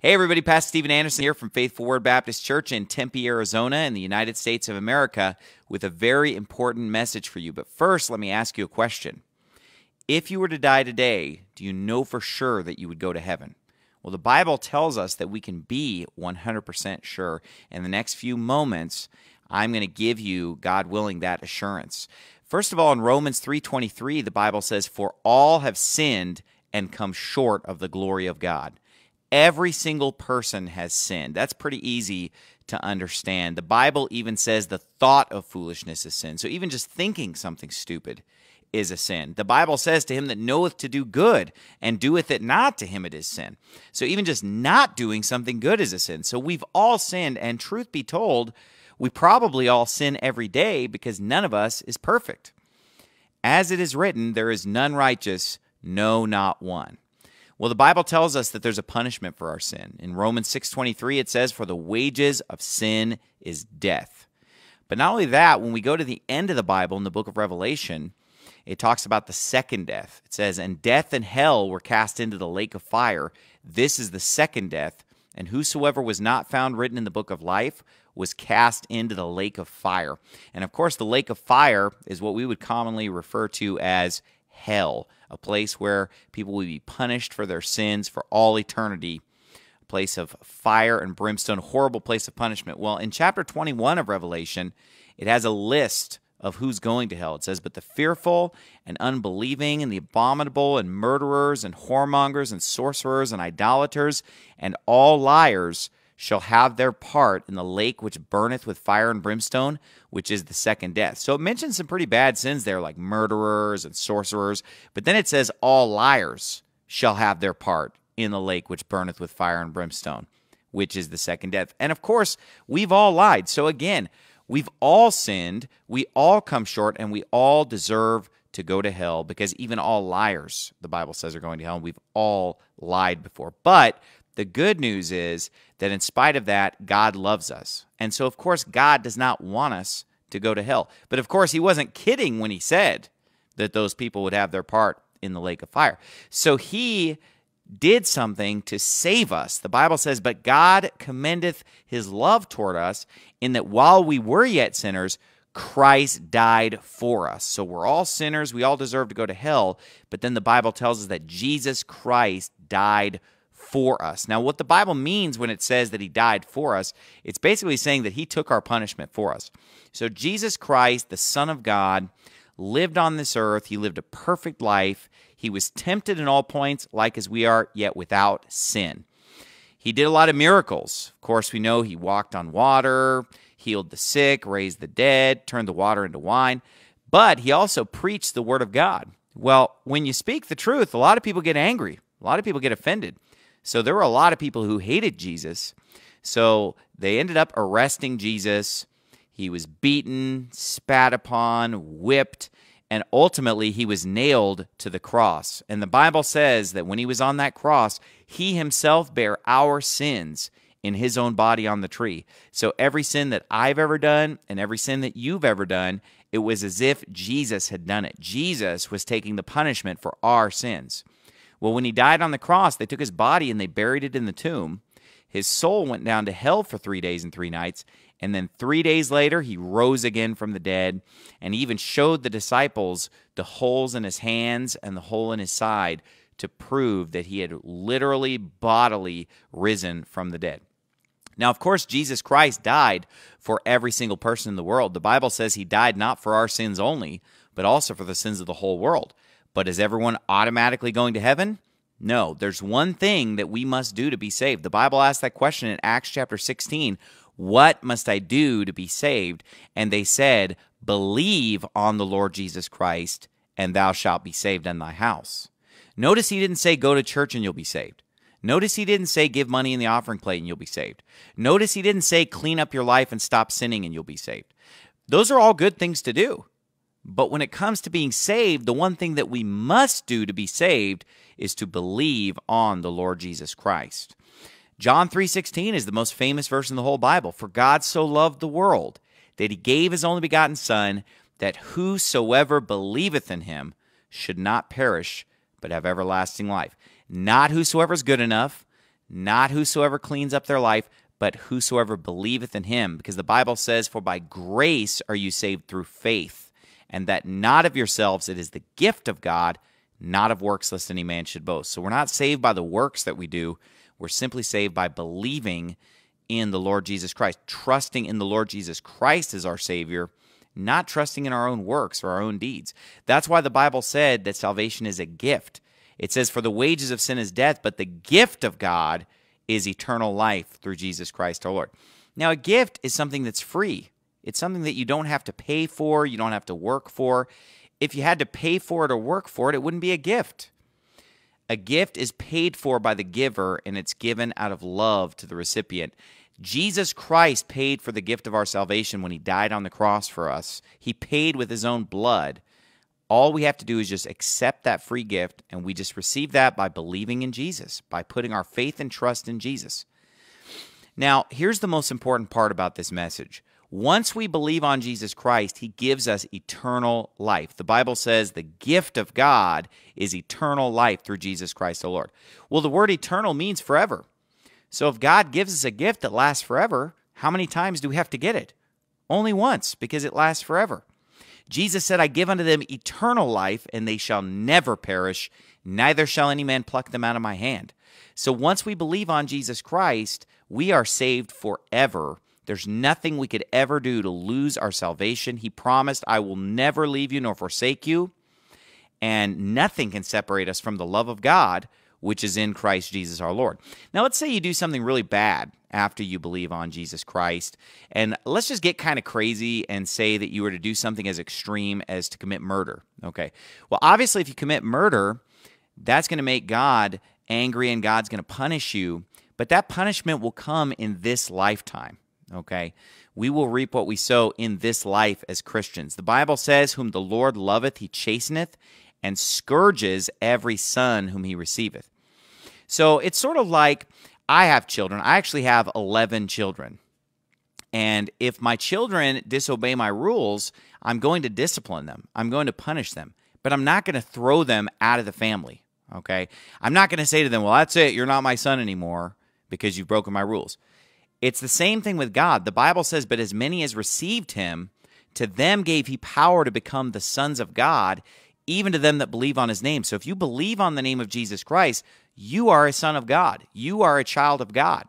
Hey everybody, Pastor Steven Anderson here from Faithful Word Baptist Church in Tempe, Arizona in the United States of America with a very important message for you. But first, let me ask you a question. If you were to die today, do you know for sure that you would go to heaven? Well, the Bible tells us that we can be 100% sure. In the next few moments, I'm going to give you, God willing, that assurance. First of all, in Romans 3:23, the Bible says, "For all have sinned and come short of the glory of God." Every single person has sinned. That's pretty easy to understand. The Bible even says the thought of foolishness is sin. So even just thinking something stupid is a sin. The Bible says, "To him that knoweth to do good and doeth it not, to him it is sin." So even just not doing something good is a sin. So we've all sinned, and truth be told, we probably all sin every day because none of us is perfect. As it is written, there is none righteous, no, not one. Well, the Bible tells us that there's a punishment for our sin. In Romans 6:23, it says, "For the wages of sin is death." But not only that, when we go to the end of the Bible in the book of Revelation, it talks about the second death. It says, "And death and hell were cast into the lake of fire. This is the second death, and whosoever was not found written in the book of life was cast into the lake of fire." And of course, the lake of fire is what we would commonly refer to as hell, a place where people will be punished for their sins for all eternity, a place of fire and brimstone, a horrible place of punishment. Well, in chapter 21 of Revelation, it has a list of who's going to hell. It says, "But the fearful and unbelieving and the abominable and murderers and whoremongers and sorcerers and idolaters and all liars shall have their part in the lake which burneth with fire and brimstone, which is the second death." So it mentions some pretty bad sins there, like murderers and sorcerers, but then it says all liars shall have their part in the lake which burneth with fire and brimstone, which is the second death. And of course, we've all lied. So again, we've all sinned, we all come short, and we all deserve to go to hell, because even all liars, the Bible says, are going to hell, and we've all lied before. But the good news is that in spite of that, God loves us. And so, of course, God does not want us to go to hell. But, of course, he wasn't kidding when he said that those people would have their part in the lake of fire. So he did something to save us. The Bible says, "But God commendeth his love toward us, in that while we were yet sinners, Christ died for us." So we're all sinners. We all deserve to go to hell. But then the Bible tells us that Jesus Christ died for us. Now, what the Bible means when it says that he died for us, it's basically saying that he took our punishment for us. So Jesus Christ, the Son of God, lived on this earth. He lived a perfect life. He was tempted in all points, like as we are, yet without sin. He did a lot of miracles. Of course, we know he walked on water, healed the sick, raised the dead, turned the water into wine, but he also preached the word of God. Well, when you speak the truth, a lot of people get angry. A lot of people get offended. So there were a lot of people who hated Jesus. So they ended up arresting Jesus. He was beaten, spat upon, whipped, and ultimately he was nailed to the cross. And the Bible says that when he was on that cross, he himself bare our sins in his own body on the tree. So every sin that I've ever done and every sin that you've ever done, it was as if Jesus had done it. Jesus was taking the punishment for our sins. Well, when he died on the cross, they took his body and they buried it in the tomb. His soul went down to hell for 3 days and 3 nights, and then 3 days later, he rose again from the dead, and even showed the disciples the holes in his hands and the hole in his side to prove that he had literally, bodily risen from the dead. Now, of course, Jesus Christ died for every single person in the world. The Bible says he died not for our sins only, but also for the sins of the whole world. But is everyone automatically going to heaven? No, there's one thing that we must do to be saved. The Bible asks that question in Acts chapter 16, "What must I do to be saved?" And they said, "Believe on the Lord Jesus Christ, and thou shalt be saved in thy house." Notice he didn't say go to church and you'll be saved. Notice he didn't say give money in the offering plate and you'll be saved. Notice he didn't say clean up your life and stop sinning and you'll be saved. Those are all good things to do. But when it comes to being saved, the one thing that we must do to be saved is to believe on the Lord Jesus Christ. John 3:16 is the most famous verse in the whole Bible. "For God so loved the world that he gave his only begotten Son, that whosoever believeth in him should not perish, but have everlasting life." Not whosoever's good enough, not whosoever cleans up their life, but whosoever believeth in him. Because the Bible says, for by grace are you saved through faith, and that not of yourselves, it is the gift of God, not of works, lest any man should boast. So we're not saved by the works that we do. We're simply saved by believing in the Lord Jesus Christ. Trusting in the Lord Jesus Christ as our Savior, not trusting in our own works or our own deeds. That's why the Bible said that salvation is a gift. It says, for the wages of sin is death, but the gift of God is eternal life through Jesus Christ our Lord. Now, a gift is something that's free. It's something that you don't have to pay for, you don't have to work for. If you had to pay for it or work for it, it wouldn't be a gift. A gift is paid for by the giver, and it's given out of love to the recipient. Jesus Christ paid for the gift of our salvation when he died on the cross for us. He paid with his own blood. All we have to do is just accept that free gift, and we just receive that by believing in Jesus, by putting our faith and trust in Jesus. Now, here's the most important part about this message. Once we believe on Jesus Christ, he gives us eternal life. The Bible says the gift of God is eternal life through Jesus Christ our Lord. Well, the word eternal means forever. So if God gives us a gift that lasts forever, how many times do we have to get it? Only once, because it lasts forever. Jesus said, I give unto them eternal life, and they shall never perish, neither shall any man pluck them out of my hand. So once we believe on Jesus Christ, we are saved forever. There's nothing we could ever do to lose our salvation. He promised, I will never leave you nor forsake you. And nothing can separate us from the love of God, which is in Christ Jesus our Lord. Now, let's say you do something really bad after you believe on Jesus Christ. And let's just get kind of crazy and say that you were to do something as extreme as to commit murder. Okay. Well, obviously, if you commit murder, that's going to make God angry and God's going to punish you. But that punishment will come in this lifetime. Okay, we will reap what we sow in this life as Christians. The Bible says, whom the Lord loveth, he chasteneth, and scourges every son whom he receiveth. So it's sort of like I have children. I actually have 11 children. And if my children disobey my rules, I'm going to discipline them. I'm going to punish them. But I'm not going to throw them out of the family. Okay, I'm not going to say to them, well, that's it. You're not my son anymore because you've broken my rules. It's the same thing with God. The Bible says, but as many as received him, to them gave he power to become the sons of God, even to them that believe on his name. So if you believe on the name of Jesus Christ, you are a son of God. You are a child of God.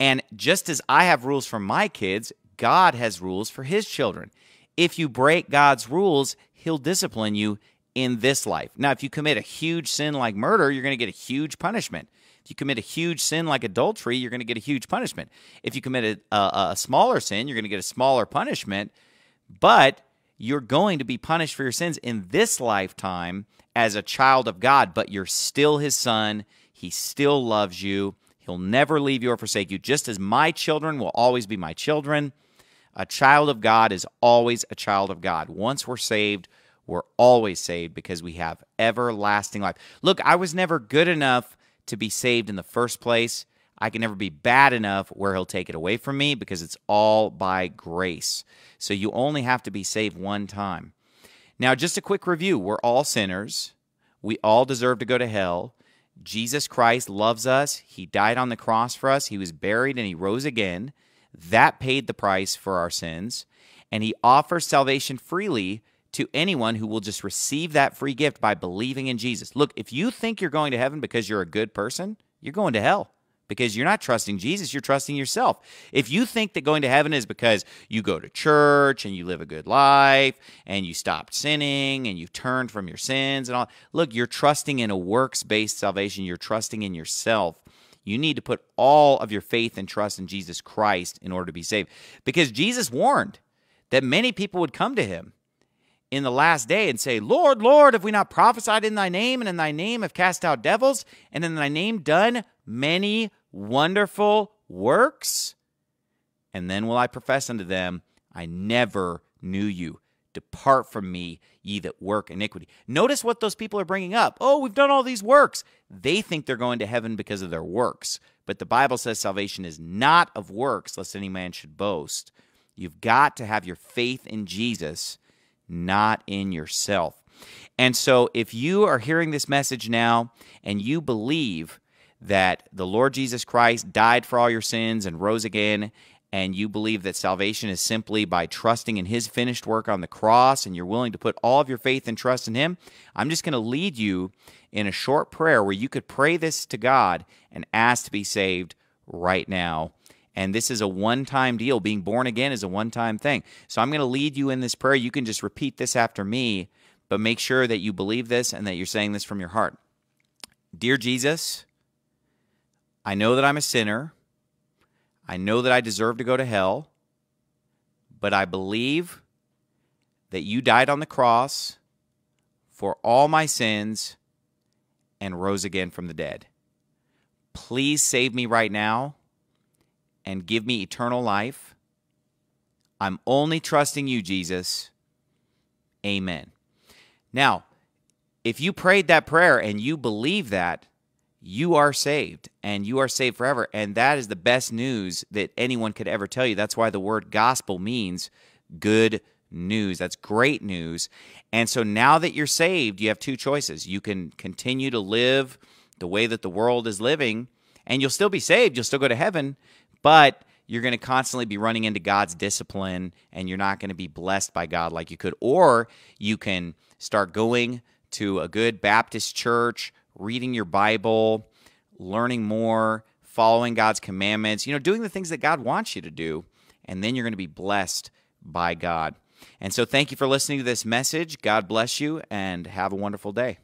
And just as I have rules for my kids, God has rules for his children. If you break God's rules, he'll discipline you in this life. Now, if you commit a huge sin like murder, you're going to get a huge punishment. If you commit a huge sin like adultery, you're going to get a huge punishment. If you commit a smaller sin, you're going to get a smaller punishment, but you're going to be punished for your sins in this lifetime as a child of God, but you're still his son. He still loves you. He'll never leave you or forsake you, just as my children will always be my children. A child of God is always a child of God. Once we're always saved because we have everlasting life. Look, I was never good enough to be saved in the first place. I can never be bad enough where he'll take it away from me because it's all by grace. So you only have to be saved one time. Now, just a quick review. We're all sinners. We all deserve to go to hell. Jesus Christ loves us. He died on the cross for us. He was buried and he rose again. That paid the price for our sins. And he offers salvation freely to anyone who will just receive that free gift by believing in Jesus. Look, if you think you're going to heaven because you're a good person, you're going to hell because you're not trusting Jesus, you're trusting yourself. If you think that going to heaven is because you go to church and you live a good life and you stopped sinning and you turned from your sins and all, look, you're trusting in a works-based salvation. You're trusting in yourself. You need to put all of your faith and trust in Jesus Christ in order to be saved, because Jesus warned that many people would come to him in the last day and say, Lord, Lord, have we not prophesied in thy name, and in thy name have cast out devils, and in thy name done many wonderful works? And then will I profess unto them, I never knew you. Depart from me, ye that work iniquity. Notice what those people are bringing up. Oh, we've done all these works. They think they're going to heaven because of their works. But the Bible says salvation is not of works, lest any man should boast. You've got to have your faith in Jesus, not in yourself. And so if you are hearing this message now and you believe that the Lord Jesus Christ died for all your sins and rose again, and you believe that salvation is simply by trusting in his finished work on the cross, and you're willing to put all of your faith and trust in him, I'm just going to lead you in a short prayer where you could pray this to God and ask to be saved right now. And this is a one-time deal. Being born again is a one-time thing. So I'm going to lead you in this prayer. You can just repeat this after me, but make sure that you believe this and that you're saying this from your heart. Dear Jesus, I know that I'm a sinner. I know that I deserve to go to hell, but I believe that you died on the cross for all my sins and rose again from the dead. Please save me right now and give me eternal life. I'm only trusting you, Jesus. Amen. Now, if you prayed that prayer and you believe that, you are saved, and you are saved forever, and that is the best news that anyone could ever tell you. That's why the word gospel means good news. That's great news. And so now that you're saved, you have two choices. You can continue to live the way that the world is living, and you'll still be saved. You'll still go to heaven, but you're going to constantly be running into God's discipline, and you're not going to be blessed by God like you could. Or you can start going to a good Baptist church, reading your Bible, learning more, following God's commandments, you know, doing the things that God wants you to do, and then you're going to be blessed by God. And so thank you for listening to this message. God bless you, and have a wonderful day.